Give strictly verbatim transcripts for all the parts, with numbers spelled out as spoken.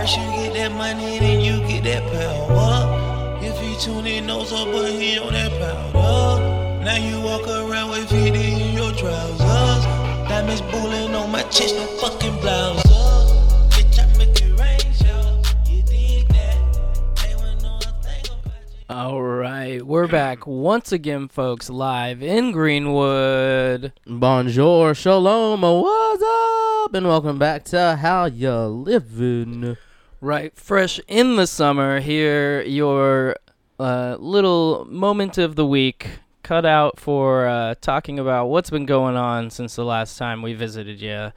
First you get that money, then you get that power. If he tune in, nose up, but he on that powder. Now you walk around with fifty in your trousers. Diamonds bullying on my chest, no fucking blouse. All right, we're back once again, folks, live in Greenwood. Bonjour, shalom, what's up? And welcome back to How You Livin'. Right, fresh in the summer here, your uh, little moment of the week cut out for uh, talking about what's been going on since the last time we visited you.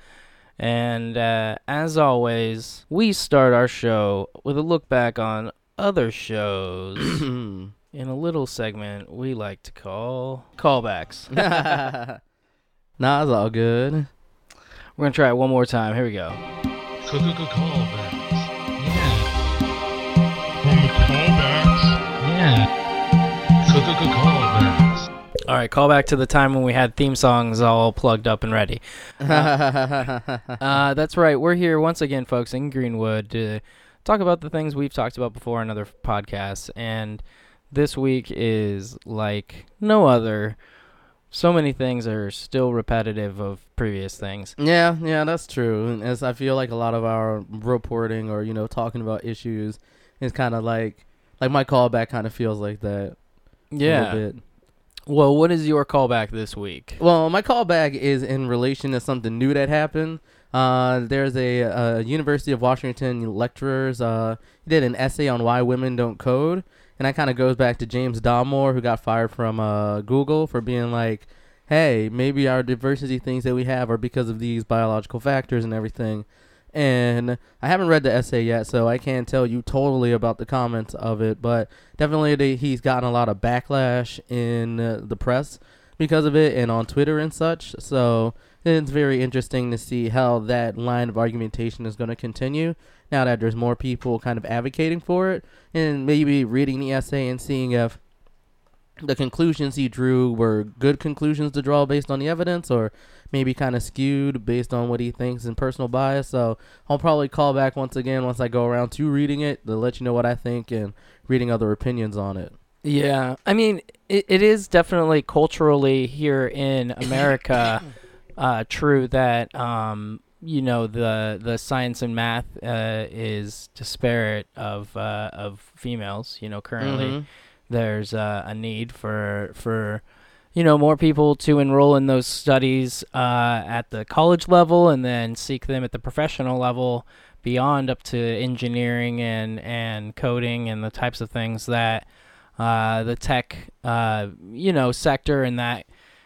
And uh, as always, we start our show with a look back on other shows in a little segment we like to call callbacks. Nah, it's all good. We're gonna try it one more time. Here we go. Callbacks. Yeah. Callbacks. Yeah. Callbacks. All right, call back to the time when we had theme songs all plugged up and ready. Uh, uh, that's right. We're here once again, folks, in Greenwood to talk about the things we've talked about before in other podcasts, and this week is like no other. So many things are still repetitive of previous things. Yeah, yeah, that's true. As I feel like a lot of our reporting or, you know, talking about issues is kind of like, like my callback kind of feels like that. Yeah. A little bit. Well, what is your callback this week? Well, my callback is in relation to something new that happened. Uh, there's a, a University of Washington lecturers uh, did an essay on why women don't code, and that kind of goes back to James Damore, who got fired from uh, Google for being like, hey, maybe our diversity things that we have are because of these biological factors and everything. And I haven't read the essay yet, so I can't tell you totally about the comments of it, but definitely they, he's gotten a lot of backlash in uh, the press because of it and on Twitter and such, so it's very interesting to see how that line of argumentation is going to continue now that there's more people kind of advocating for it, and maybe reading the essay and seeing if the conclusions he drew were good conclusions to draw based on the evidence, or maybe kind of skewed based on what he thinks and personal bias. So I'll probably call back once again once I go around to reading it to let you know what I think and reading other opinions on it. Yeah, I mean, it, it is definitely culturally here in America Uh, true that, um, you know, the the science and math uh, is disparate of uh, of females. You know, currently mm-hmm. there's uh, a need for for, you know, more people to enroll in those studies uh, at the college level and then seek them at the professional level beyond up to engineering and, and coding and the types of things that uh, the tech, uh, you know, sector and that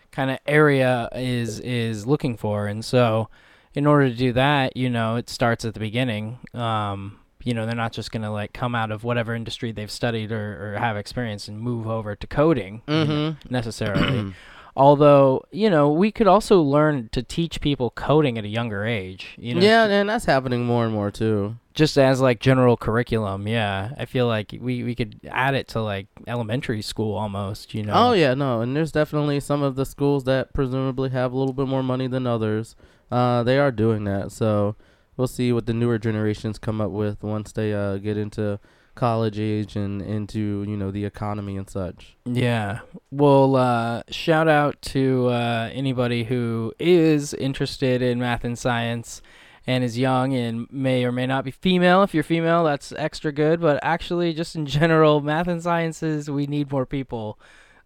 kind of area is is looking for. And so in order to do that, you know, it starts at the beginning. Um you know, they're not just gonna like come out of whatever industry they've studied or, or have experience and move over to coding mm-hmm. you know, necessarily. Although, you know, we could also learn to teach people coding at a younger age, you know. Yeah, and that's happening more and more too, just as like general curriculum. Yeah, I feel like we, we could add it to like elementary school almost, you know. Oh yeah, no, and there's definitely some of the schools that presumably have a little bit more money than others. Uh, they are doing that, so we'll see what the newer generations come up with once they uh, get into college age and into, you know, the economy and such. Yeah, well, uh, shout out to uh, anybody who is interested in math and science and is young and may or may not be female. If you're female, that's extra good. But actually, just in general, math and sciences, we need more people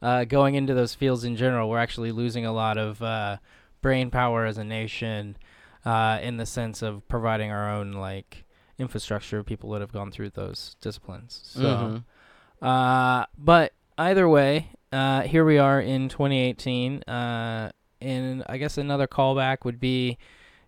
uh, going into those fields in general. We're actually losing a lot of uh, brain power as a nation uh, in the sense of providing our own like infrastructure of people that have gone through those disciplines. So, mm-hmm. uh, but either way, uh, here we are in twenty eighteen. Uh, and I guess another callback would be,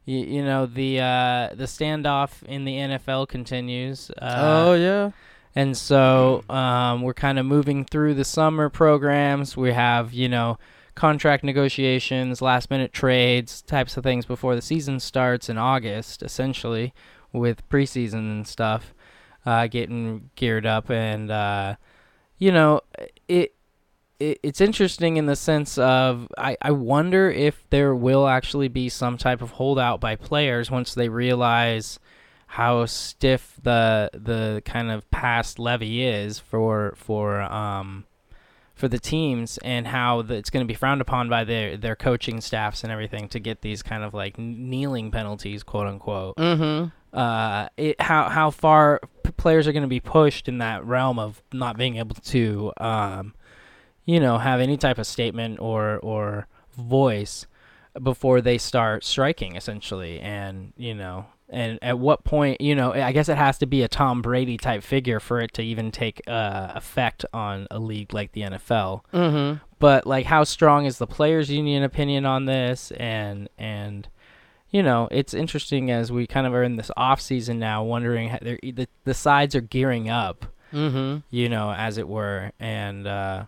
You, you know, the uh, the standoff in the N F L continues. Uh, oh, yeah. And so um, we're kind of moving through the summer programs. We have, you know, contract negotiations, last-minute trades, types of things before the season starts in August, essentially, with preseason and stuff uh, getting geared up. And, uh, you know, it... It's interesting in the sense of I, I wonder if there will actually be some type of holdout by players once they realize how stiff the the kind of past levy is for for um for the teams, and how the, it's going to be frowned upon by their their coaching staffs and everything to get these kind of like kneeling penalties, quote unquote. Mm-hmm. Uh, it, how how far p- players are going to be pushed in that realm of not being able to, um, you know, have any type of statement or or voice before they start striking, essentially, and you know. And at what point, you know, I guess it has to be a Tom Brady type figure for it to even take uh, effect on a league like the N F L. Mm-hmm. But like, how strong is the players' union opinion on this? And and you know, it's interesting as we kind of are in this off season now, wondering how the the sides are gearing up, mm-hmm. you know, as it were. And uh,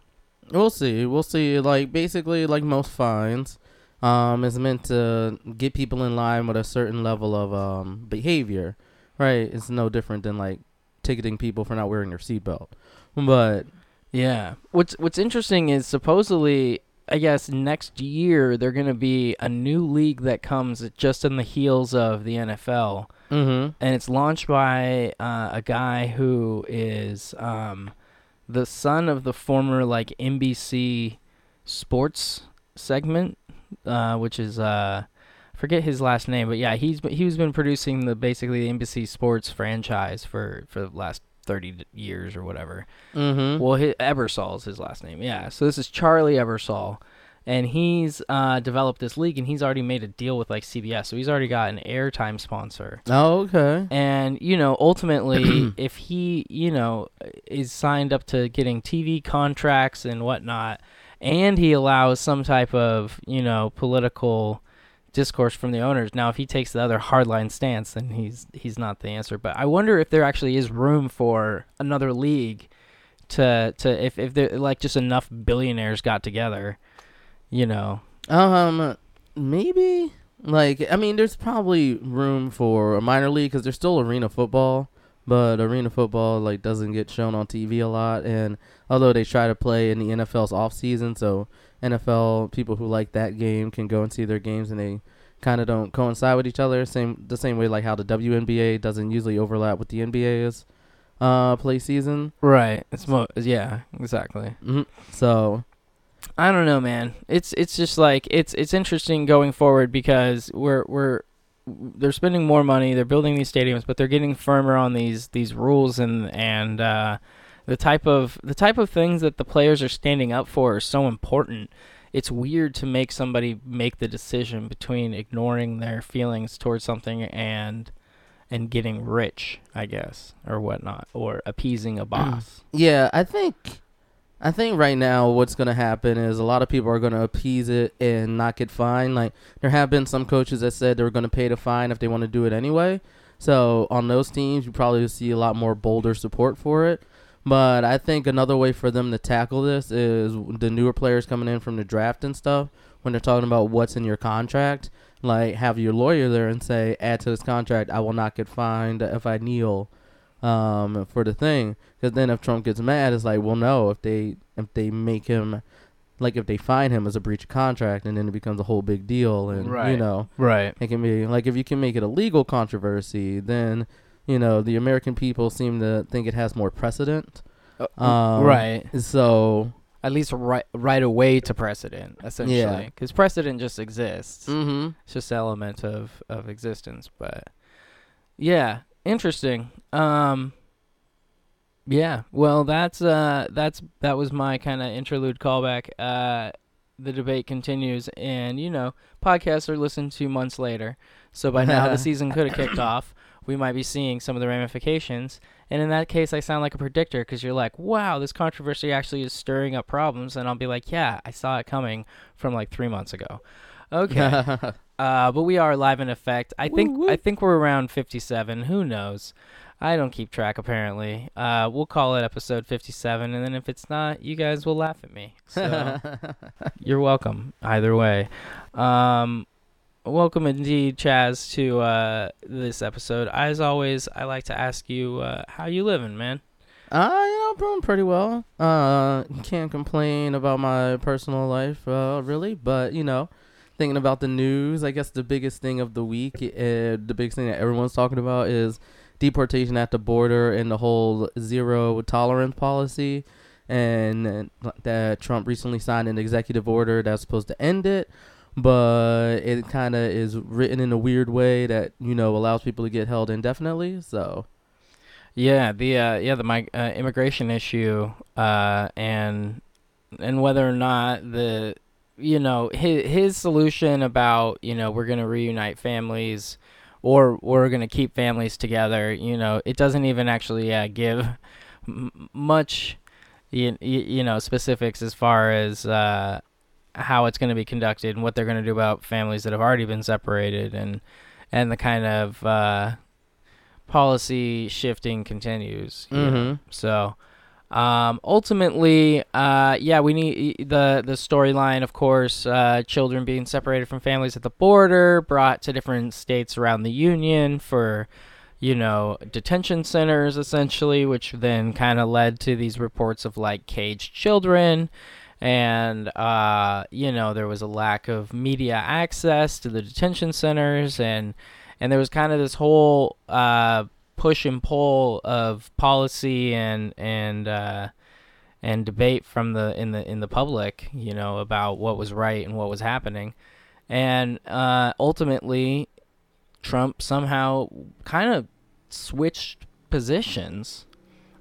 we'll see, we'll see. Like basically, like most fines. Um, it's meant to get people in line with a certain level of um, behavior, right? It's no different than like ticketing people for not wearing their seatbelt. But yeah, what's what's interesting is supposedly, I guess next year they're gonna be a new league that comes just on the heels of the N F L, mm-hmm. and it's launched by uh, a guy who is um, the son of the former like N B C sports segment. Uh, which is uh, forget his last name, but yeah, he's he's been producing the basically the N B C Sports franchise for, for the last thirty years or whatever. Mm-hmm. Well, his, Ebersol is his last name, yeah. So this is Charlie Ebersol, and he's uh, developed this league, and he's already made a deal with like C B S, so he's already got an airtime sponsor. Oh, okay. And you know, ultimately, if he you know is signed up to getting T V contracts and whatnot. And he allows some type of, you know, political discourse from the owners. Now, if he takes the other hardline stance, then he's he's not the answer. But I wonder if there actually is room for another league to to if if there like just enough billionaires got together, you know. Um, maybe like I mean, there's probably room for a minor league because there's still arena football. But arena football like doesn't get shown on T V a lot, and although they try to play in the N F L's off season, so N F L people who like that game can go and see their games, and they kind of don't coincide with each other. Same the same way like how the W N B A doesn't usually overlap with the N B A's uh, play season. Right. It's mo- yeah, exactly. Mm-hmm. So I don't know, man. It's it's just like it's it's interesting going forward because we're we're. They're spending more money, they're building these stadiums, but they're getting firmer on these these rules and and uh, the type of the type of things that the players are standing up for are so important. It's weird to make somebody make the decision between ignoring their feelings towards something and and getting rich, I guess, or whatnot, or appeasing a boss. Yeah, I think I think right now what's going to happen is a lot of people are going to appease it and not get fined. Like, there have been some coaches that said they were going to pay the fine if they want to do it anyway. So on those teams, you probably see a lot more bolder support for it. But I think another way for them to tackle this is the newer players coming in from the draft and stuff. When they're talking about what's in your contract, like have your lawyer there and say, add to this contract, I will not get fined if I kneel. Um, for the thing, because then if Trump gets mad, it's like, well, no, if they if they make him, like if they fine him as a breach of contract, and then it becomes a whole big deal, and right. you know, right? It can be like if you can make it a legal controversy, then you know the American people seem to think it has more precedent, um, right? So at least right right away to precedent, essentially, because yeah. precedent just exists. Mm-hmm. It's just an element of of existence, but yeah. Interesting. Um, yeah. Well, that's uh, that's that was my kind of interlude callback. Uh, the debate continues, and you know, podcasts are listened to months later. So by now, the season could have kicked off. We might be seeing some of the ramifications. And in that case, I sound like a predictor because you're like, "Wow, this controversy actually is stirring up problems," and I'll be like, "Yeah, I saw it coming from like three months ago." Okay. Uh, but we are live in effect. I think Woo-woo. I think we're around fifty-seven. Who knows? I don't keep track, apparently. Uh, we'll call it episode fifty-seven, and then if it's not, you guys will laugh at me. So you're welcome either way. Um, welcome indeed, Chaz, to uh, this episode. As always, I like to ask you, uh, how you living, man? Uh, you know, I'm doing pretty well. Uh, can't complain about my personal life, uh, really, but, you know. Thinking about the news, I guess the biggest thing of the week, uh, the biggest thing that everyone's talking about is deportation at the border and the whole zero tolerance policy, and that Trump recently signed an executive order that's supposed to end it. But it kind of is written in a weird way that, you know, allows people to get held indefinitely. So, yeah, the uh, yeah the mig- uh, immigration issue, uh, and and whether or not the, you know, his his solution about, you know, we're gonna reunite families or we're gonna keep families together. You know, it doesn't even actually uh, give m- much, you, you know, specifics as far as. Uh, how it's going to be conducted and what they're going to do about families that have already been separated, and and the kind of uh, policy shifting continues. Mm-hmm. So um, ultimately, uh, yeah, we need the, the storyline, of course, uh, children being separated from families at the border, brought to different states around the union for, you know, detention centers, essentially, which then kind of led to these reports of like caged children. And, uh, you know, there was a lack of media access to the detention centers, and and there was kind of this whole uh, push and pull of policy and and uh, and debate from the in the in the public, you know, about what was right and what was happening. And uh, ultimately, Trump somehow kind of switched positions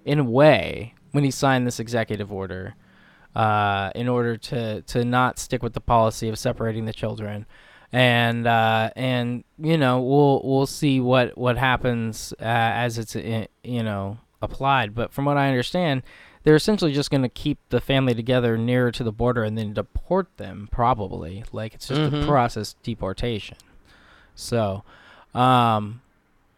in a way when he signed this executive order. Uh, in order to, to not stick with the policy of separating the children, and uh, and you know we'll we'll see what what happens uh, as it's you know applied. But from what I understand, they're essentially just going to keep the family together nearer to the border and then deport them. Probably, like, it's just mm-hmm. a process deportation. So, um,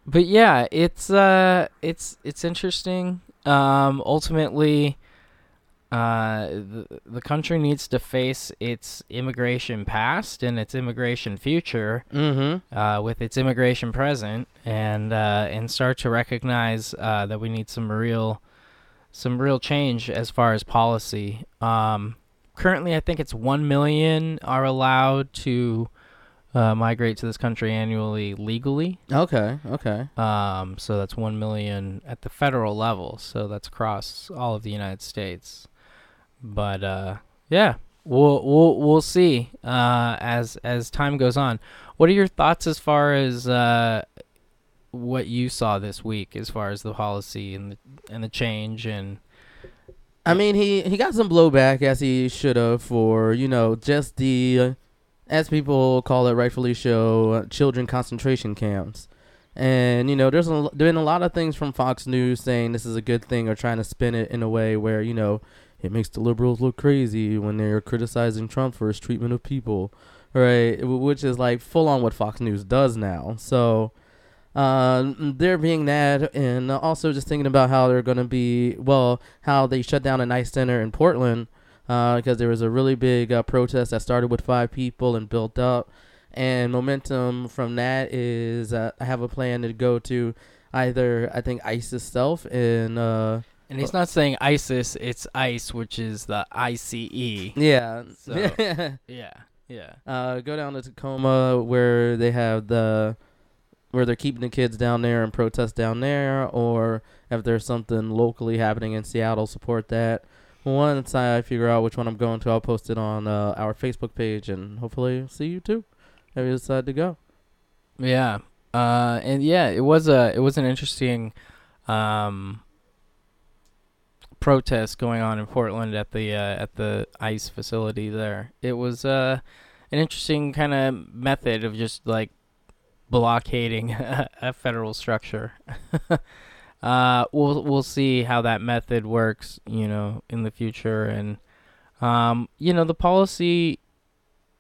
but yeah, it's uh it's it's interesting. Um, ultimately. Uh, the, the country needs to face its immigration past and its immigration future, mm-hmm. uh, with its immigration present, and uh, and start to recognize uh, that we need some real, some real change as far as policy. Um, currently, I think it's one million are allowed to uh, migrate to this country annually legally. Okay, okay. Um, so that's one million at the federal level. So that's across all of the United States. But uh, yeah, we'll we'll we'll see uh, as as time goes on. What are your thoughts as far as uh, what you saw this week, as far as the policy and the and the change? And I mean, he, he got some blowback, as he should have, for, you know, just the, as people call it rightfully so, uh, children concentration camps. And, you know, there's a, there's been a lot of things from Fox News saying this is a good thing, or trying to spin it in a way where, you know, it makes the liberals look crazy when they're criticizing Trump for his treatment of people, right? Which is like full on what Fox News does now. So uh, there being that, and also just thinking about how they're going to be, well, how they shut down an ICE center in Portland uh, because there was a really big uh, protest that started with five people and built up. And momentum from that is uh, I have a plan to go to either, I think, ICE itself and... Uh, And he's not saying ISIS, it's ICE, which is the I C E. Yeah. So, yeah, yeah. Uh, go down to Tacoma, where they have the, where they're keeping the kids down there and protest down there, or if there's something locally happening in Seattle, support that. Once I figure out which one I'm going to, I'll post it on uh, our Facebook page, and hopefully see you too if you decide to go. Yeah. Uh, and yeah, it was a, it was an interesting, um, protest going on in Portland at the uh, at the ICE facility there. It was uh, an interesting kind of method of just like blockading a, a federal structure. uh, we'll we'll see how that method works, you know, in the future, and um, you know, the policy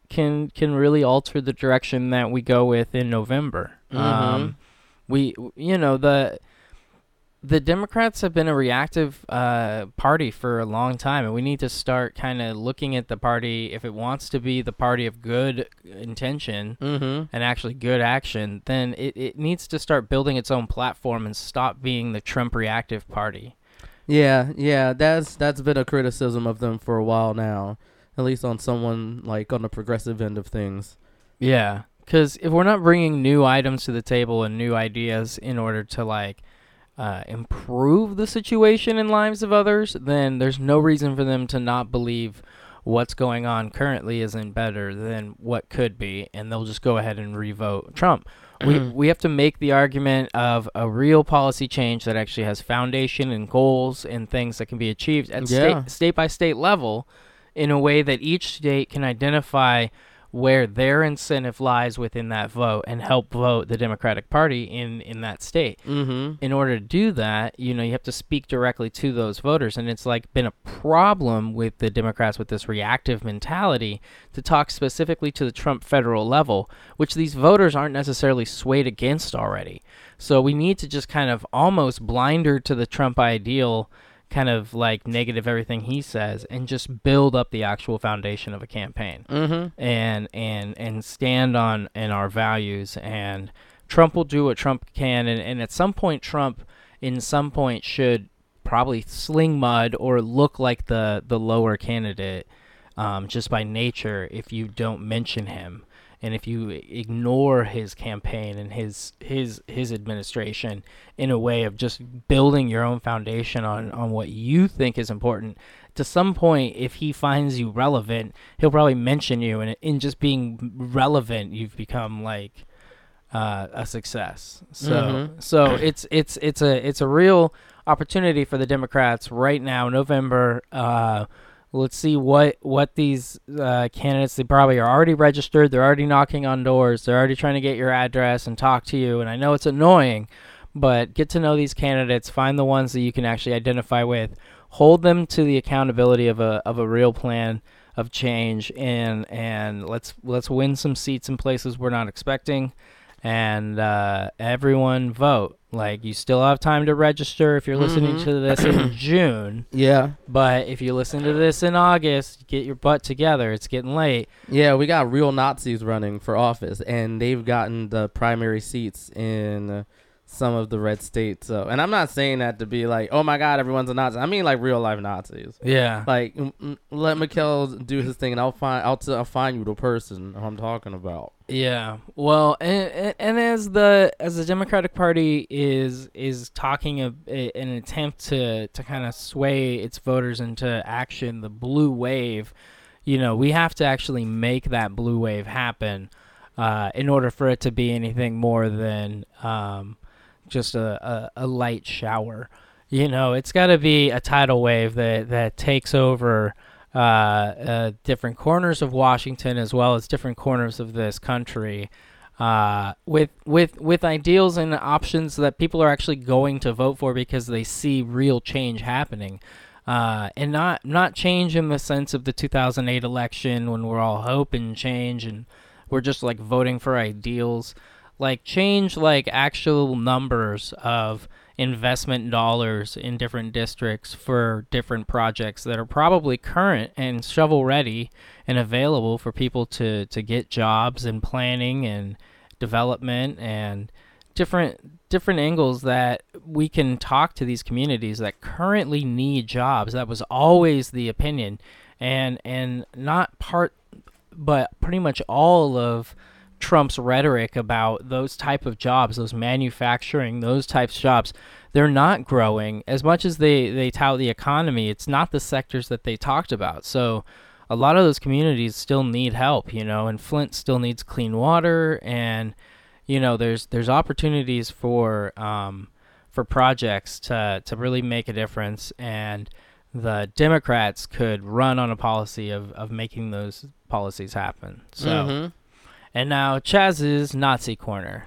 can can really alter the direction that we go with in November. Mm-hmm. Um, we you know the. The Democrats have been a reactive uh, party for a long time, and we need to start kind of looking at the party. If it wants to be the party of good intention mm-hmm. and actually good action, then it, it needs to start building its own platform and stop being the Trump reactive party. Yeah, yeah, that's that's been a criticism of them for a while now, at least on someone like on the progressive end of things. Yeah, because if we're not bringing new items to the table and new ideas in order to, like, uh, improve the situation and lives of others, then there's no reason for them to not believe what's going on currently isn't better than what could be, and they'll just go ahead and revote Trump. We we have to make the argument of a real policy change that actually has foundation and goals and things that can be achieved at yeah. state, state by state level in a way that each state can identify where their incentive lies within that vote and help vote the Democratic Party in, in that state. Mm-hmm. In order to do that, you know, you have to speak directly to those voters. And it's like been a problem with the Democrats with this reactive mentality to talk specifically to the Trump federal level, which these voters aren't necessarily swayed against already. So we need to just kind of almost blinder to the Trump ideal, kind of like negative everything he says, and just build up the actual foundation of a campaign, mm-hmm. and and and stand on in our values. And Trump will do what Trump can, and, and at some point Trump, in some point, should probably sling mud or look like the the lower candidate, um, just by nature if you don't mention him and if you ignore his campaign and his his his administration in a way of just building your own foundation on, on what you think is important. To some point, if he finds you relevant, he'll probably mention you. And in just being relevant, you've become like uh, a success. So mm-hmm. so it's it's it's a it's a real opportunity for the Democrats right now, November. Uh, Let's see what what these uh, candidates, they probably are already registered. They're already knocking on doors. They're already trying to get your address and talk to you. And I know it's annoying, but get to know these candidates. Find the ones that you can actually identify with. Hold them to the accountability of a of a real plan of change. And and let's let's win some seats in places we're not expecting. And uh, everyone vote. Like, you still have time to register if you're listening mm-hmm. to this in June. Yeah. But if you listen to this in August, get your butt together. It's getting late. Yeah, we got real Nazis running for office, and they've gotten the primary seats in some of the red states. So, and I'm not saying that to be like, oh, my God, everyone's a Nazi. I mean, like, real life Nazis. Yeah. Like, m- m- let Mikkel do his thing, and I'll find, I'll, t- I'll find you the person I'm talking about. Yeah, well, and and as the as the Democratic Party is is talking of an attempt to to kind of sway its voters into action, the blue wave, you know, we have to actually make that blue wave happen uh, in order for it to be anything more than um, just a, a, a light shower. You know, it's got to be a tidal wave that, that takes over Uh, uh, different corners of Washington as well as different corners of this country, uh, with with with ideals and options that people are actually going to vote for because they see real change happening, uh, and not not change in the sense of the two thousand eight election when we're all hope and change and we're just like voting for ideals, like change, like actual numbers of investment dollars in different districts for different projects that are probably current and shovel ready and available for people to, to get jobs and planning and development and different different angles that we can talk to these communities that currently need jobs. That was always the opinion, and and not part, but pretty much all of Trump's rhetoric about those type of jobs, those manufacturing, those types of jobs, they're not growing. As much as they, they tout the economy, it's not the sectors that they talked about. So a lot of those communities still need help, you know, and Flint still needs clean water. And, you know, there's there's opportunities for um, for projects to, to really make a difference. And the Democrats could run on a policy of, of making those policies happen. So. Mm-hmm. And now Chaz's Nazi corner.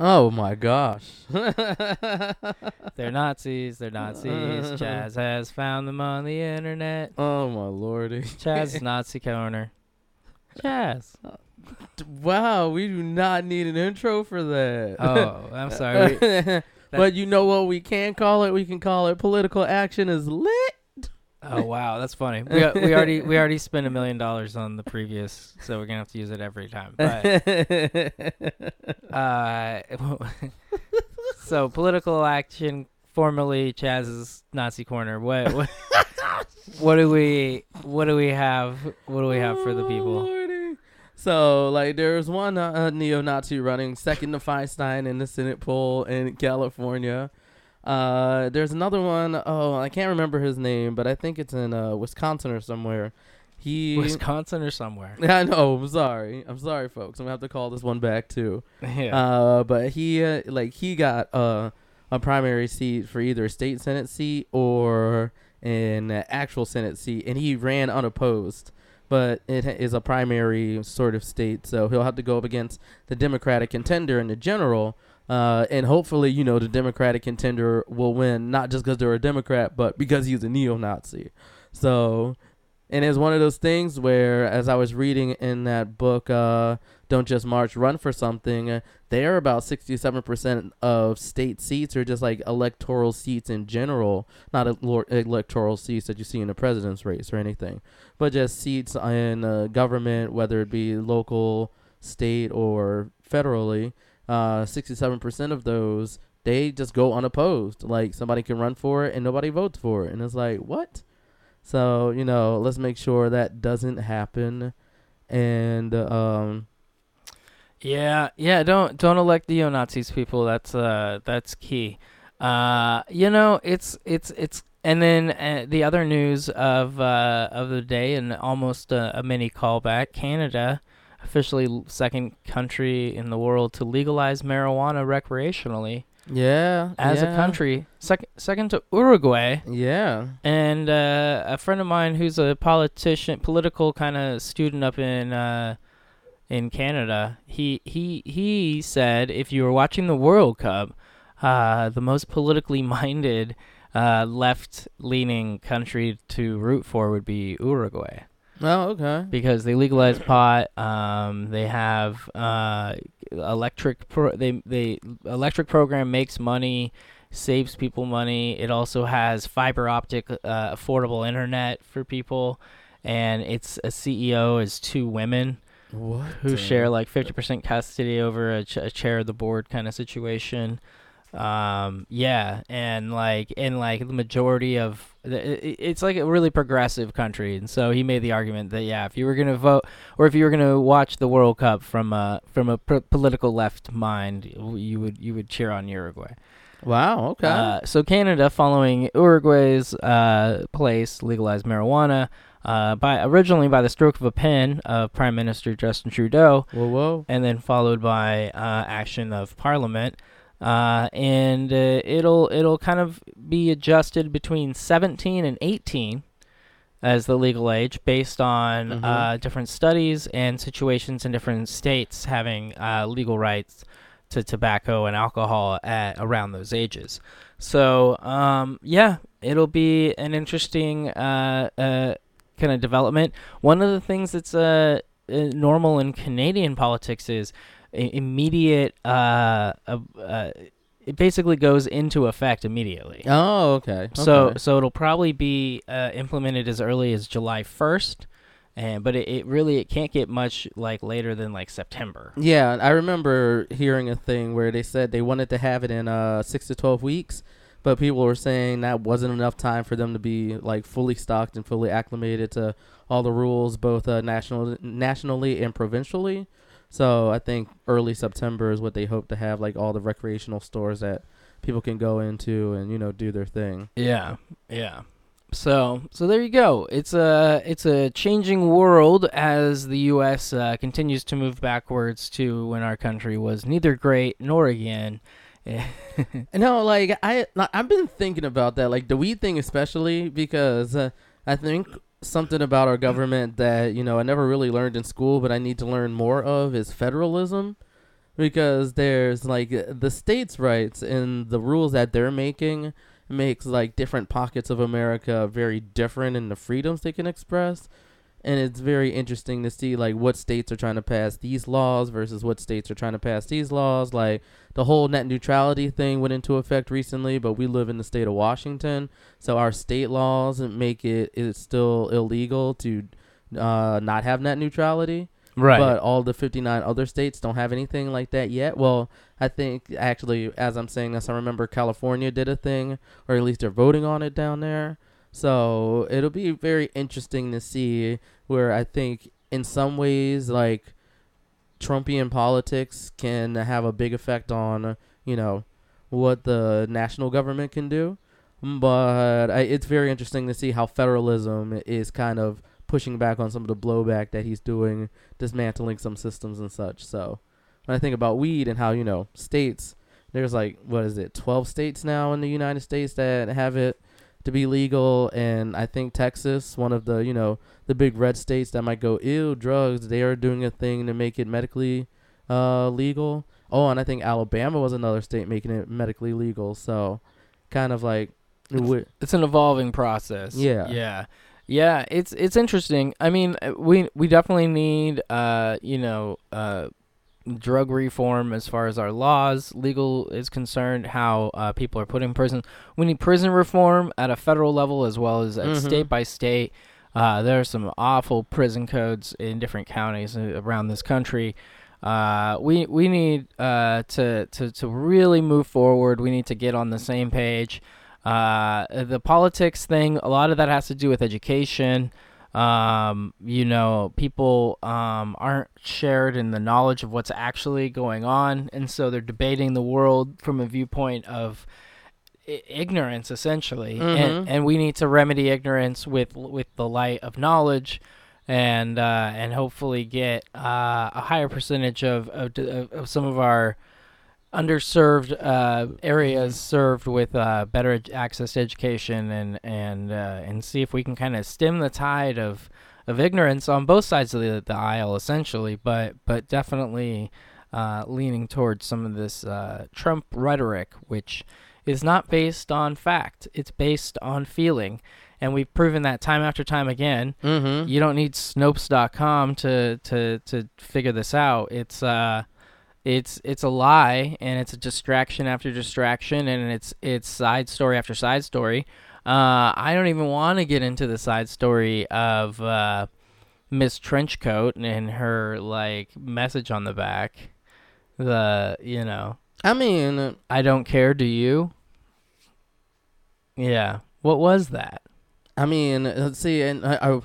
Oh my gosh! They're Nazis. They're Nazis. Chaz has found them on the internet. Oh my lordy! Chaz's Nazi corner. Chaz. Wow, we do not need an intro for that. Oh, I'm sorry. We, but you know what? We can call it. We can call it. Political action is lit. Oh wow, that's funny. We we already we already spent a million dollars on the previous, so we're gonna have to use it every time. But, uh, so political action, formerly Chaz's Nazi corner. What what, what do we what do we have? What do we have for the people? So, like, there's one uh, neo-Nazi running second to Feinstein in the Senate poll in California. Uh, there's another one. Oh, I can't remember his name, but I think it's in uh, Wisconsin or somewhere. He Wisconsin or somewhere. I know. I'm sorry. I'm sorry, folks. I'm gonna have to call this one back too. Yeah. Uh, but he uh, like he got uh, a primary seat for either a state Senate seat or an actual Senate seat, and he ran unopposed. But it is a primary sort of state, so he'll have to go up against the Democratic contender in the general. Uh, and hopefully, you know, the Democratic contender will win, not just because they're a Democrat, but because he's a neo-Nazi. So. And it's one of those things where, as I was reading in that book, uh, Don't Just March, Run for Something, they're about sixty-seven percent of state seats are just like electoral seats in general, not ele- electoral seats that you see in the president's race or anything, but just seats in uh, government, whether it be local, state, or federally. Uh, sixty-seven percent of those, they just go unopposed. Like, somebody can run for it and nobody votes for it. And it's like, what? So, you know, let's make sure that doesn't happen. And, um, yeah, yeah, don't, don't elect neo-Nazis, people. That's, uh, that's key. Uh, you know, it's, it's, it's, and then uh, the other news of, uh, of the day, and almost a, a mini callback, Canada, officially second country in the world to legalize marijuana recreationally. Yeah, as yeah. a country, second second to Uruguay. Yeah, and uh, a friend of mine who's a politician, political kind of student up in uh, in Canada. He he he said, if you were watching the World Cup, uh, the most politically minded uh, left leaning country to root for would be Uruguay. Oh, okay. Because they legalize pot. Um, they have uh, electric. Pro- they they electric program makes money, saves people money. It also has fiber optic, uh, affordable internet for people, and its a C E O is two women, what who the... share like fifty percent custody over a, ch- a chair of the board kind of situation. Um, yeah, and like and like the majority of. It's like a really progressive country, and so he made the argument that yeah, if you were gonna vote or if you were gonna watch the World Cup from a from a pr- political left mind, you would you would cheer on Uruguay. Wow. Okay. Uh, so Canada, following Uruguay's uh, place, legalized marijuana uh, by originally by the stroke of a pen of Prime Minister Justin Trudeau. Whoa, whoa. And then followed by uh, action of Parliament. Uh, and uh, it'll it'll kind of be adjusted between seventeen and eighteen as the legal age based on mm-hmm. uh, different studies and situations in different states having uh, legal rights to tobacco and alcohol at around those ages. So, um, yeah, it'll be an interesting uh, uh, kind of development. One of the things that's uh, normal in Canadian politics is immediate uh, uh, uh it basically goes into effect immediately. Oh, okay. So okay. so it'll probably be uh, implemented as early as July first, and but it, it really it can't get much like later than like September. Yeah, I remember hearing a thing where they said they wanted to have it in uh six to twelve weeks, but people were saying that wasn't enough time for them to be like fully stocked and fully acclimated to all the rules, both uh, national nationally and provincially. So I think early September is what they hope to have, like all the recreational stores that people can go into and, you know, do their thing. Yeah, yeah. So so there you go. It's a, it's a changing world as the U S uh, continues to move backwards to when our country was neither great nor again. No, like I, I've been thinking about that, like the weed thing especially, because uh, I think something about our government that, you know, I never really learned in school, but I need to learn more of is federalism, because there's like the states' rights and the rules that they're making makes like different pockets of America very different in the freedoms they can express. And it's very interesting to see like what states are trying to pass these laws versus what states are trying to pass these laws. Like the whole net neutrality thing went into effect recently, but we live in the state of Washington, so our state laws make it it's still illegal to uh, not have net neutrality. Right. But all the fifty-nine other states don't have anything like that yet. Well, I think actually, as I'm saying this, I remember California did a thing, or at least they're voting on it down there. So it'll be very interesting to see where I think in some ways, like Trumpian politics can have a big effect on, you know, what the national government can do. But I, it's very interesting to see how federalism is kind of pushing back on some of the blowback that he's doing, dismantling some systems and such. So when I think about weed and how, you know, states, there's like, what is it, twelve states now in the United States that have it to be legal. And I think Texas, one of the, you know, the big red states that might go, ew, drugs, they are doing a thing to make it medically uh, legal. Oh, and I think Alabama was another state making it medically legal. So kind of like, It's, it's an evolving process. Yeah. Yeah. Yeah. It's, it's interesting. I mean, we, we definitely need, uh, you know, uh, drug reform as far as our laws, legal is concerned, how uh, people are put in prison. We need prison reform at a federal level as well as at mm-hmm. state by state. Uh, there are some awful prison codes in different counties around this country. Uh, we, we need uh, to, to, to really move forward. We need to get on the same page. Uh, the politics thing, a lot of that has to do with education. Um, you know, people, um, aren't shared in the knowledge of what's actually going on. And so they're debating the world from a viewpoint of I- ignorance, essentially. Mm-hmm. And, and we need to remedy ignorance with, with the light of knowledge and, uh, and hopefully get, uh, a higher percentage of, of, of some of our underserved uh, areas served with uh, better ed- access to education and and uh, and see if we can kind of stem the tide of, of ignorance on both sides of the, the aisle, essentially, but but definitely uh, leaning towards some of this uh, Trump rhetoric, which is not based on fact. It's based on feeling. And we've proven that time after time again. Mm-hmm. You don't need Snopes dot com to, to, to figure this out. It's... Uh, It's it's a lie, and it's a distraction after distraction, and it's it's side story after side story. Uh, I don't even want to get into the side story of uh, Miss Trenchcoat and her like message on the back. The you know, I mean, I don't care. Do you? Yeah. What was that? I mean, let's see, and I I,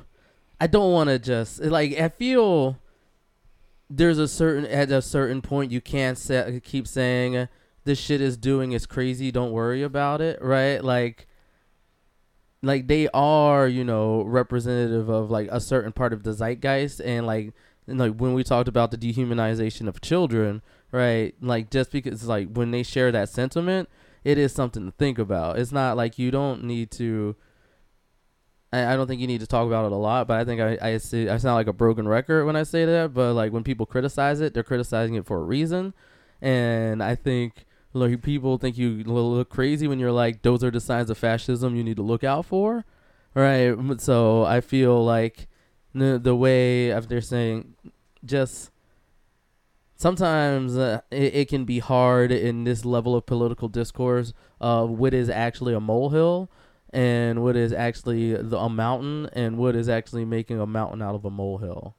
I don't want to just like I feel. There's a certain at a certain point you can't say, keep saying this shit is doing is crazy. Don't worry about it, right? Like, like they are, you know, representative of like a certain part of the zeitgeist, and like, and like when we talked about the dehumanization of children, right? Like just because like when they share that sentiment, it is something to think about. It's not like you don't need to. I don't think you need to talk about it a lot, but I think I I, see, I sound like a broken record when I say that. But like when people criticize it, they're criticizing it for a reason, and I think like people think you look crazy when you're like, those are the signs of fascism you need to look out for, right? So I feel like the, the way they're saying, just sometimes uh, it, it can be hard in this level of political discourse of what is actually a molehill. And what is actually the, a mountain, and what is actually making a mountain out of a molehill.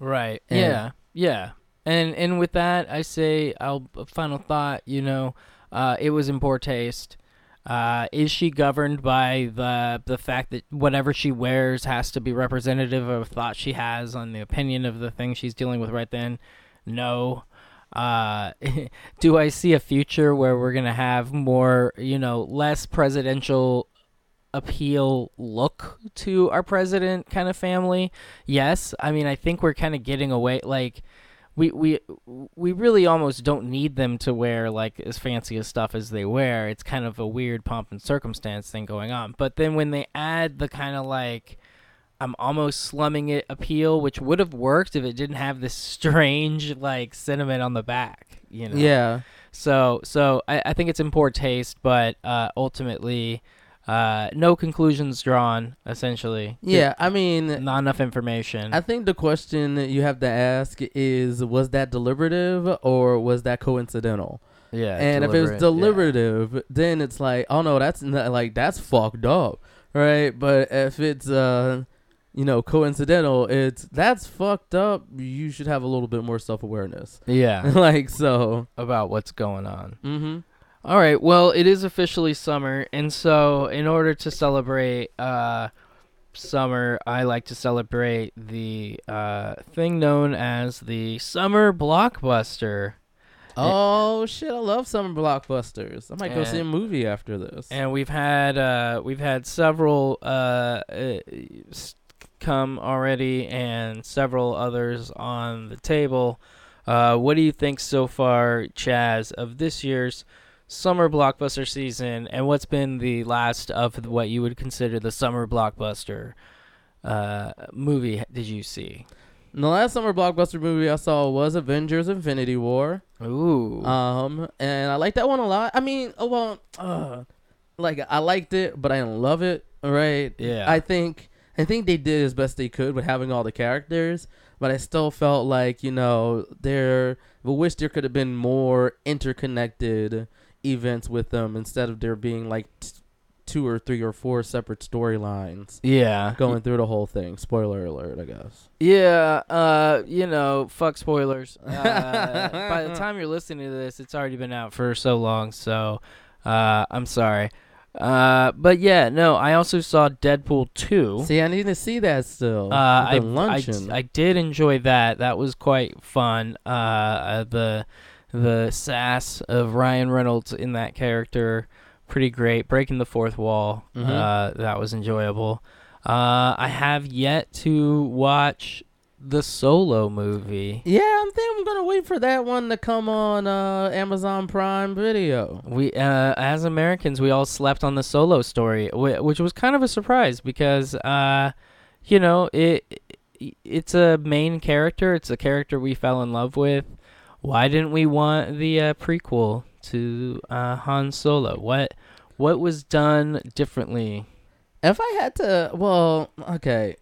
Right. And yeah. Yeah. And and with that, I say, I'll final thought. You know, uh, it was in poor taste. Uh, is she governed by the the fact that whatever she wears has to be representative of thought she has on the opinion of the thing she's dealing with right then? No. Uh, do I see a future where we're going to have more, you know, less presidential appeal look to our president kind of family? Yes. I mean, I think we're kind of getting away. Like we, we, we really almost don't need them to wear like as fancy as stuff as they wear. It's kind of a weird pomp and circumstance thing going on. But then when they add the kind of like, I'm almost slumming it appeal, which would have worked if it didn't have this strange like sentiment on the back, you know? Yeah. So, so I, I think it's in poor taste, but, uh, ultimately, uh, no conclusions drawn essentially. Yeah. It, I mean, not enough information. I think the question you have to ask is, was that deliberative or was that coincidental? Yeah. And if it was deliberative, yeah. then it's like, oh no, that's not, like, that's fucked up. Right. But if it's, uh, you know, coincidental, it's that's fucked up. You should have a little bit more self-awareness. Yeah. Like, so. About what's going on. Mm-hmm. All right. Well, it is officially summer. And so in order to celebrate uh, summer, I like to celebrate the uh, thing known as the Summer Blockbuster. Oh, and, shit, I love summer blockbusters. I might and, go see a movie after this. And we've had uh, we've had several uh, come already and several others on the table. Uh, what do you think so far, Chaz, of this year's summer blockbuster season, and what's been the last of what you would consider the summer blockbuster uh, movie did you see? And the last summer blockbuster movie I saw was Avengers Infinity War. Ooh. Um, and I liked that one a lot. I mean, oh, well, uh, like, I liked it, but I didn't love it, right? Yeah. I think I think they did as best they could with having all the characters, but I still felt like, you know, there, I wish there could have been more interconnected events with them instead of there being like t- two or three or four separate storylines. Yeah, going through the whole thing. Spoiler alert, I guess. Yeah, uh, you know, fuck spoilers. Uh, by the time you're listening to this, it's already been out for so long. So, uh, I'm sorry. Uh, but yeah, no, I also saw Deadpool two. See, I need to see that still. Uh, I, luncheon. I I did enjoy that. That was quite fun. Uh, the. The sass of Ryan Reynolds in that character, pretty great. Breaking the fourth wall, mm-hmm. uh, that was enjoyable. Uh, I have yet to watch the Solo movie. Yeah, I'm thinking I'm gonna wait for that one to come on uh, Amazon Prime Video. We, uh, as Americans, we all slept on the Solo story, which was kind of a surprise because, uh, you know, it it's a main character. It's a character we fell in love with. Why didn't we want the uh, prequel to uh, Han Solo? What what was done differently? If I had to, well, okay.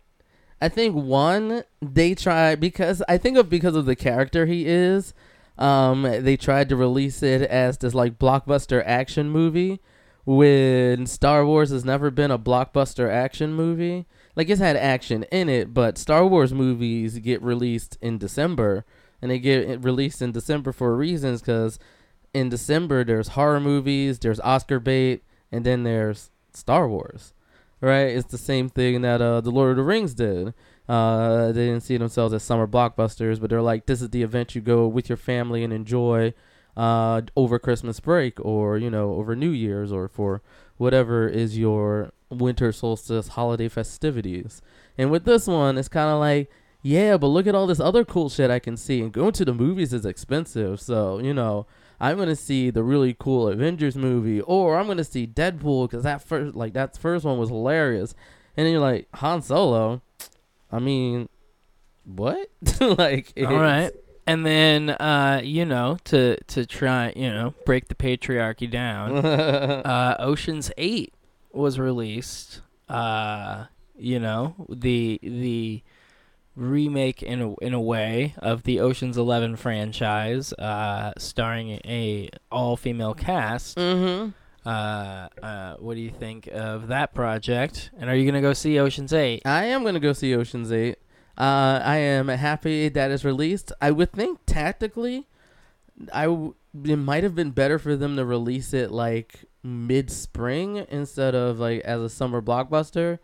I think one, they tried, because I think of because of the character he is, um, they tried to release it as this like blockbuster action movie when Star Wars has never been a blockbuster action movie. Like, it's had action in it, but Star Wars movies get released in December. And they get released in December for reasons, because in December there's horror movies, there's Oscar bait, and then there's Star Wars, right? It's the same thing that uh, the Lord of the Rings did. Uh, they didn't see themselves as summer blockbusters, but they're like, this is the event you go with your family and enjoy uh, over Christmas break, or, you know, over New Year's, or for whatever is your winter solstice holiday festivities. And with this one, it's kind of like, yeah, but look at all this other cool shit I can see. And going to the movies is expensive. So, you know, I'm going to see the really cool Avengers movie, or I'm going to see Deadpool, because that first, like, that first one was hilarious. And then you're like, Han Solo? I mean, what? Like, it's... All right. And then, uh, you know, to, to try, you know, break the patriarchy down, uh, Ocean's eight was released. Uh, you know, the the... remake in a, in a way of the Ocean's Eleven franchise, uh, starring a all-female cast. Mm-hmm. Uh, uh, what do you think of that project? And are you going to go see Ocean's eight? I am going to go see Ocean's eight. Uh, I am happy that it's released. I would think tactically, I w- it might have been better for them to release it like mid-spring instead of like as a summer blockbuster.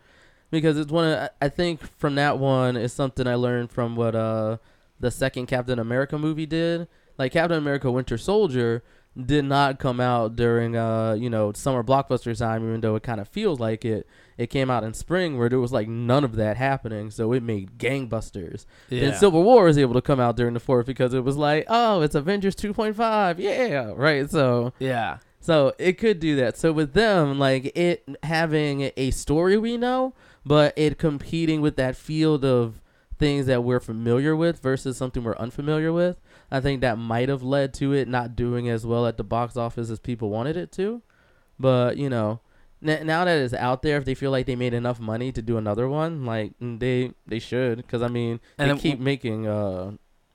Because it's one of, I think from that one is something I learned from what uh, the second Captain America movie did. Like, Captain America Winter Soldier did not come out during, uh, you know, summer blockbuster time, even though it kind of feels like it. It came out in spring where there was like none of that happening. So it made gangbusters. Yeah. And Civil War was able to come out during the fourth because it was like, oh, it's Avengers two point five. Yeah. Right. So, yeah. So it could do that. So with them, like, it having a story we know, but it competing with that field of things that we're familiar with versus something we're unfamiliar with, I think that might have led to it not doing as well at the box office as people wanted it to. But, you know, n- now that it's out there, if they feel like they made enough money to do another one, like, they they should. Because, I mean, and they keep w- making... Uh,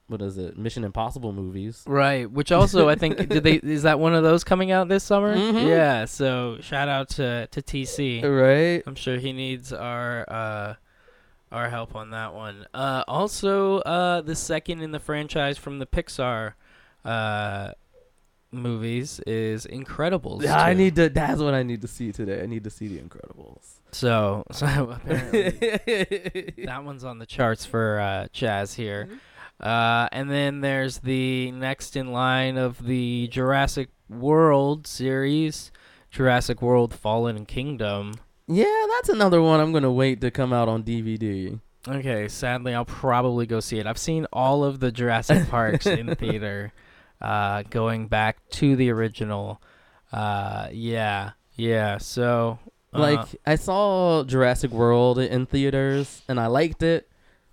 What is it? Mission Impossible movies, right? Which also I think did they is that one of those coming out this summer? Mm-hmm. Yeah. So shout out to to T C. Right. I'm sure he needs our uh, our help on that one. Uh, also, uh, the second in the franchise from the Pixar uh, movies is Incredibles. I two. need to. That's what I need to see today. I need to see the Incredibles. So, so apparently that one's on the charts for uh, Chaz here. Uh, and then there's the next in line of the Jurassic World series, Jurassic World Fallen Kingdom. Yeah, that's another one I'm going to wait to come out on D V D. Okay, sadly, I'll probably go see it. I've seen all of the Jurassic Parks in theater, uh, going back to the original. Uh, yeah, yeah, so... Uh, like, I saw Jurassic World in theaters, and I liked it,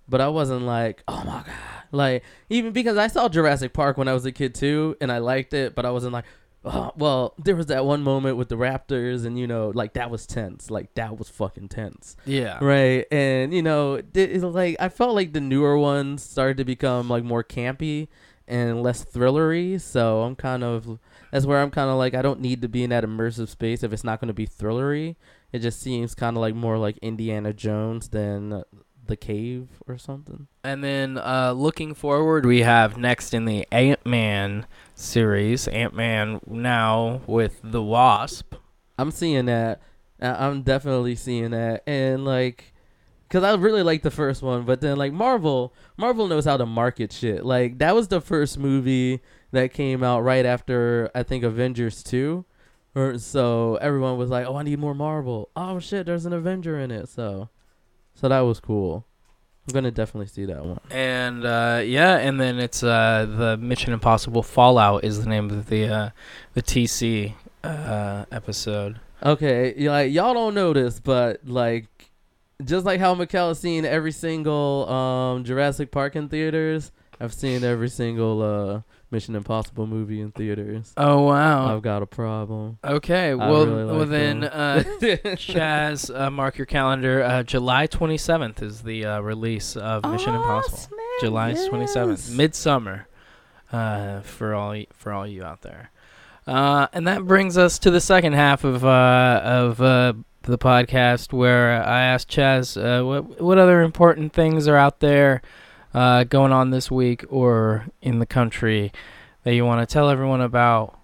but I wasn't like, oh my God. Like, even because I saw Jurassic Park when I was a kid, too, and I liked it, but I wasn't like... Uh, well, there was that one moment with the Raptors, and, you know, like, that was tense. Like, that was fucking tense. Yeah. Right? And, you know, it, it, like, I felt like the newer ones started to become, like, more campy and less thrillery. So I'm kind of... That's where I'm kind of like, I don't need to be in that immersive space if it's not going to be thrillery. It just seems kind of like more like Indiana Jones than... Uh, The Cave or something. And then uh, looking forward, we have next in the Ant-Man series, Ant-Man now with the Wasp. I'm seeing that. I'm definitely seeing that. And like, because I really like the first one, but then like Marvel, Marvel knows how to market shit. Like that was the first movie that came out right after, I think, Avengers two. Or, so everyone was like, oh, I need more Marvel. Oh shit, there's an Avenger in it. So... So that was cool. I'm going to definitely see that one. And, uh, yeah, and then it's uh, the Mission Impossible Fallout is the name of the uh, the T C uh, episode. Okay, like, y'all don't know this, but, like, just like how Mikkel has seen every single um, Jurassic Park in theaters, I've seen every single uh, Mission Impossible movie in theaters. Oh, wow. I've got a problem. Okay. Well, really like well then, uh, Chaz, uh, mark your calendar. Uh, July twenty-seventh is the uh, release of Mission oh, Impossible. Smith, July twenty-seventh. Yes. Midsummer uh, for all y- for all you out there. Uh, and that brings us to the second half of uh, of uh, the podcast where I asked Chaz uh, what, what other important things are out there Uh, going on this week or in the country that you want to tell everyone about.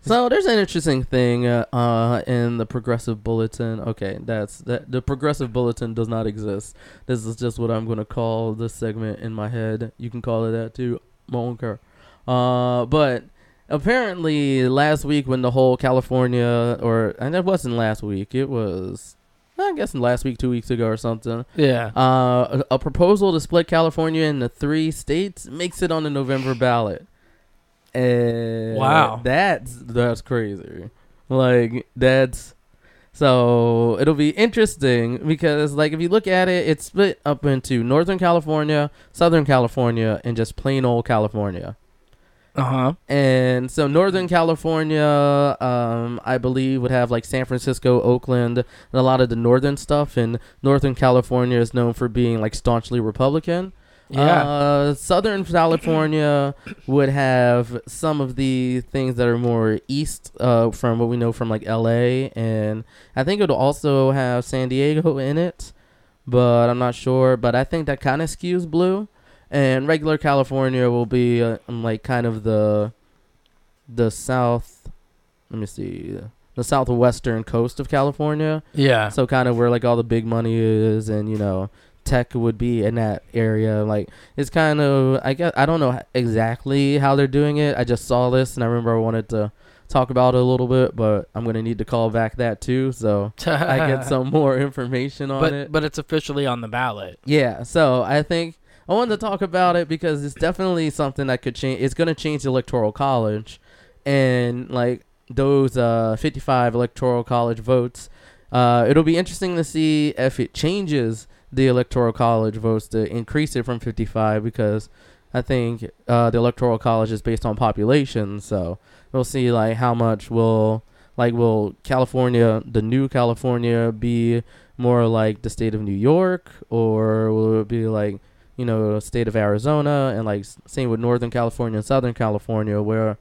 So there's an interesting thing uh, uh, in the Progressive Bulletin. Okay, that's that. The Progressive Bulletin does not exist. This is just what I'm going to call this segment in my head. You can call it that too. I won't care. Uh, but apparently last week when the whole California, or and it wasn't last week, it was... I guess last week, two weeks ago or something. Yeah. Uh, a, a proposal to split California into three states makes it on the November ballot. And wow. That's that's crazy. Like, that's... So, it'll be interesting because, like, if you look at it, it's split up into Northern California, Southern California, and just plain old California. Uh-huh. And so Northern California, um, I believe, would have like San Francisco, Oakland, and a lot of the northern stuff. And Northern California is known for being like staunchly Republican. Yeah. Uh, Southern California would have some of the things that are more east uh, from what we know from like L A. And I think it'll also have San Diego in it, but I'm not sure. But I think that kind of skews blue. And regular California will be uh, like kind of the the south. Let me see, the southwestern coast of California. Yeah. So kind of where like all the big money is, and you know, tech would be in that area. Like it's kind of I guess I don't know exactly how they're doing it. I just saw this and I remember I wanted to talk about it a little bit, but I'm gonna need to call back that too, so I get some more information on but, it. But it's officially on the ballot. Yeah. So I think. I wanted to talk about it because it's definitely something that could change. It's going to change the Electoral College. And, like, those uh, fifty-five Electoral College votes, uh, it'll be interesting to see if it changes the Electoral College votes to increase it from fifty-five because I think uh, the Electoral College is based on population. So we'll see, like, how much will, like, will California, the new California, be more like the state of New York? Or will it be, like... you know, state of Arizona, and like same with Northern California and Southern California, where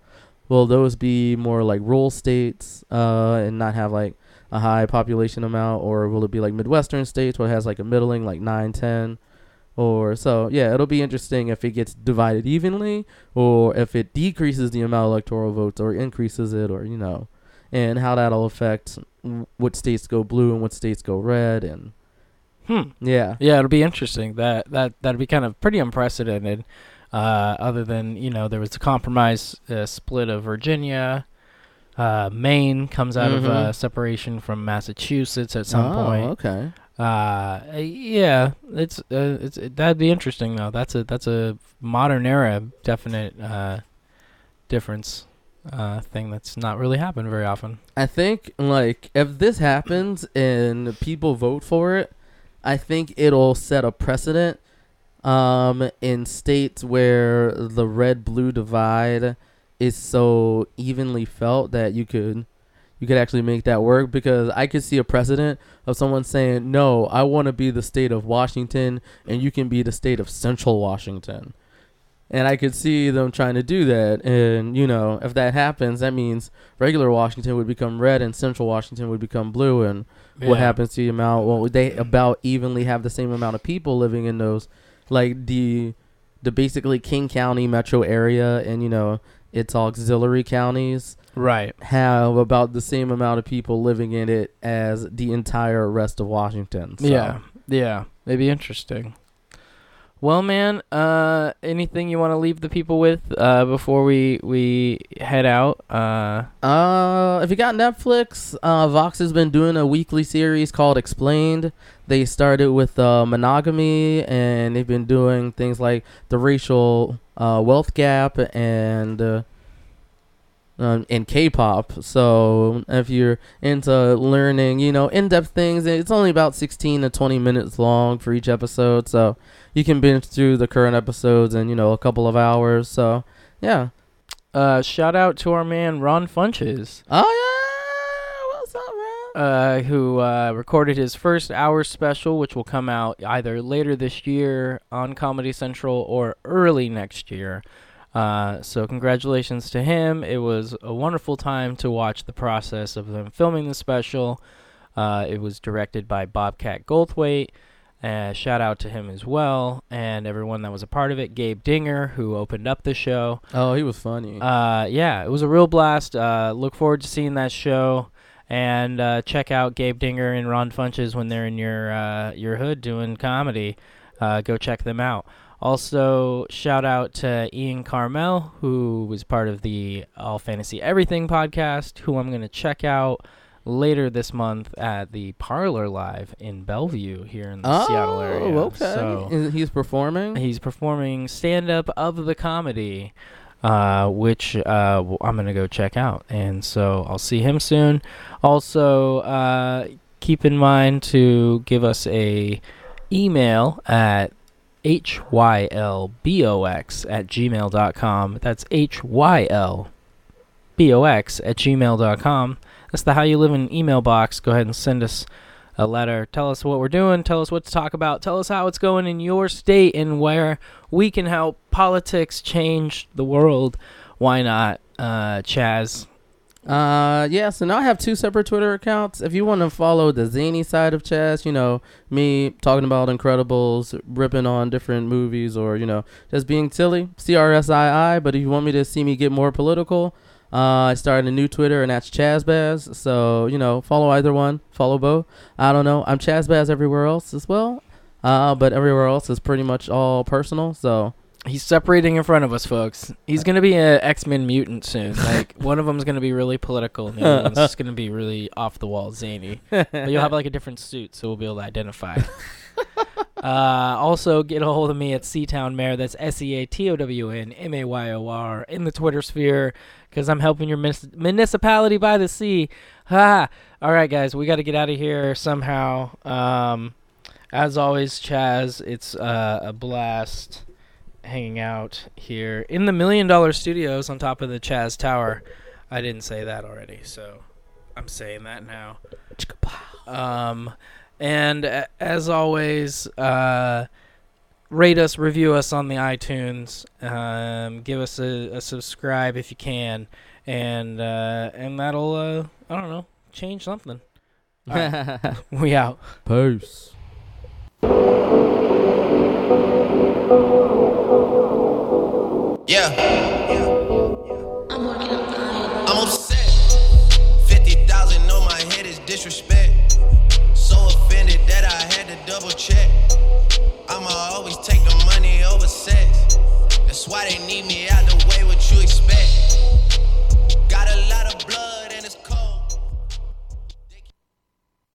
will those be more like rural states uh, and not have like a high population amount, or will it be like Midwestern states where it has like a middling like nine, ten or so? Yeah, it'll be interesting if it gets divided evenly or if it decreases the amount of electoral votes or increases it, or, you know, and how that'll affect what states go blue and what states go red. And hmm. yeah, yeah, it'll be interesting. That that that'd be kind of pretty unprecedented. Uh, other than, you know, there was a compromise uh, split of Virginia. Uh, Maine comes out mm-hmm. of uh, separation from Massachusetts at some oh, point. Okay. Uh, yeah, it's uh, it's it, that'd be interesting though. That's a that's a modern era definite uh, difference uh, thing that's not really happened very often. I think like if this happens and people vote for it, I think it'll set a precedent um, in states where the red-blue divide is so evenly felt that you could. You could actually make that work, because I could see a precedent of someone saying, no, I want to be the state of Washington and you can be the state of Central Washington. And I could see them trying to do that. And, you know, if that happens, that means regular Washington would become red and Central Washington would become blue. And yeah. what happens to the amount? Well, they about evenly have the same amount of people living in those, like the the basically King County metro area and, you know, its auxiliary counties. Right. Have about the same amount of people living in it as the entire rest of Washington. So. Yeah. Yeah. It'd be interesting. Well, man, uh, anything you want to leave the people with uh, before we we head out? Uh, uh, if you got Netflix, uh, Vox has been doing a weekly series called Explained. They started with uh, monogamy, and they've been doing things like the racial uh, wealth gap and... Uh, Um, in K-pop. So if you're into learning, you know, in-depth things, it's only about sixteen to twenty minutes long for each episode. So you can binge through the current episodes in, you know, a couple of hours. So, yeah. Uh, shout out to our man, Ron Funches. Oh, yeah. What's up, Ron? Uh, who uh, recorded his first hour special, which will come out either later this year on Comedy Central or early next year. Uh, so congratulations to him. It was a wonderful time to watch the process of them filming the special. Uh, it was directed by Bobcat Goldthwait. Uh, shout out to him as well, and everyone that was a part of it. Gabe Dinger, who opened up the show. Oh, he was funny. Uh, yeah, it was a real blast. Uh, look forward to seeing that show. And uh, check out Gabe Dinger and Ron Funches when they're in your uh, your hood doing comedy. Uh, go check them out. Also, shout out to Ian Carmel, who was part of the All Fantasy Everything podcast, who I'm going to check out later this month at the Parlor Live in Bellevue here in the oh, Seattle area. Oh, okay. So he's performing? He's performing stand-up of the comedy, uh, which uh, I'm going to go check out. And so I'll see him soon. Also, uh, keep in mind to give us a email at H Y L B O X at gmail dot com. That's H Y L B O X at gmail dot com. That's the How You Live in email box. Go ahead and send us a letter. Tell us what we're doing. Tell us what to talk about. Tell us how it's going in your state and where we can help politics change the world. Why not, uh, Chaz? Uh, yeah, so now I have two separate Twitter accounts. If you want to follow the zany side of Chaz, you know, me talking about Incredibles, ripping on different movies, or, you know, just being silly, C R S I I. But if you want me to see me get more political, uh, I started a new Twitter, and that's ChazBaz. So, you know, follow either one. Follow both. I don't know. I'm ChazBaz everywhere else as well. Uh, but everywhere else is pretty much all personal, so... He's separating in front of us, folks. He's going to be an X-Men mutant soon. Like, one of them's going to be really political, and the other one's just going to be really off-the-wall zany. But you'll have, like, a different suit, so we'll be able to identify. uh, also, get a hold of me at SeaTownMayor. That's S E A T O W N M A Y O R in the Twitter sphere, because I'm helping your mis- municipality by the sea. Ha! All right, guys, we got to get out of here somehow. Um, as always, Chaz, it's uh, a blast hanging out here in the Million Dollar Studios on top of the Chaz Tower. I didn't say that already, so I'm saying that now. Um, and a- as always, uh, rate us, review us on the iTunes. Um, give us a, a subscribe if you can, and uh, and that'll uh, I don't know, change something. All right. We out. Peace. Yeah. I'm working on that. I'm upset. fifty disrespect. So offended that I had to double check. I'ma always take the money over sex. That's why they need me out the way, what you expect. Got a lot of blood.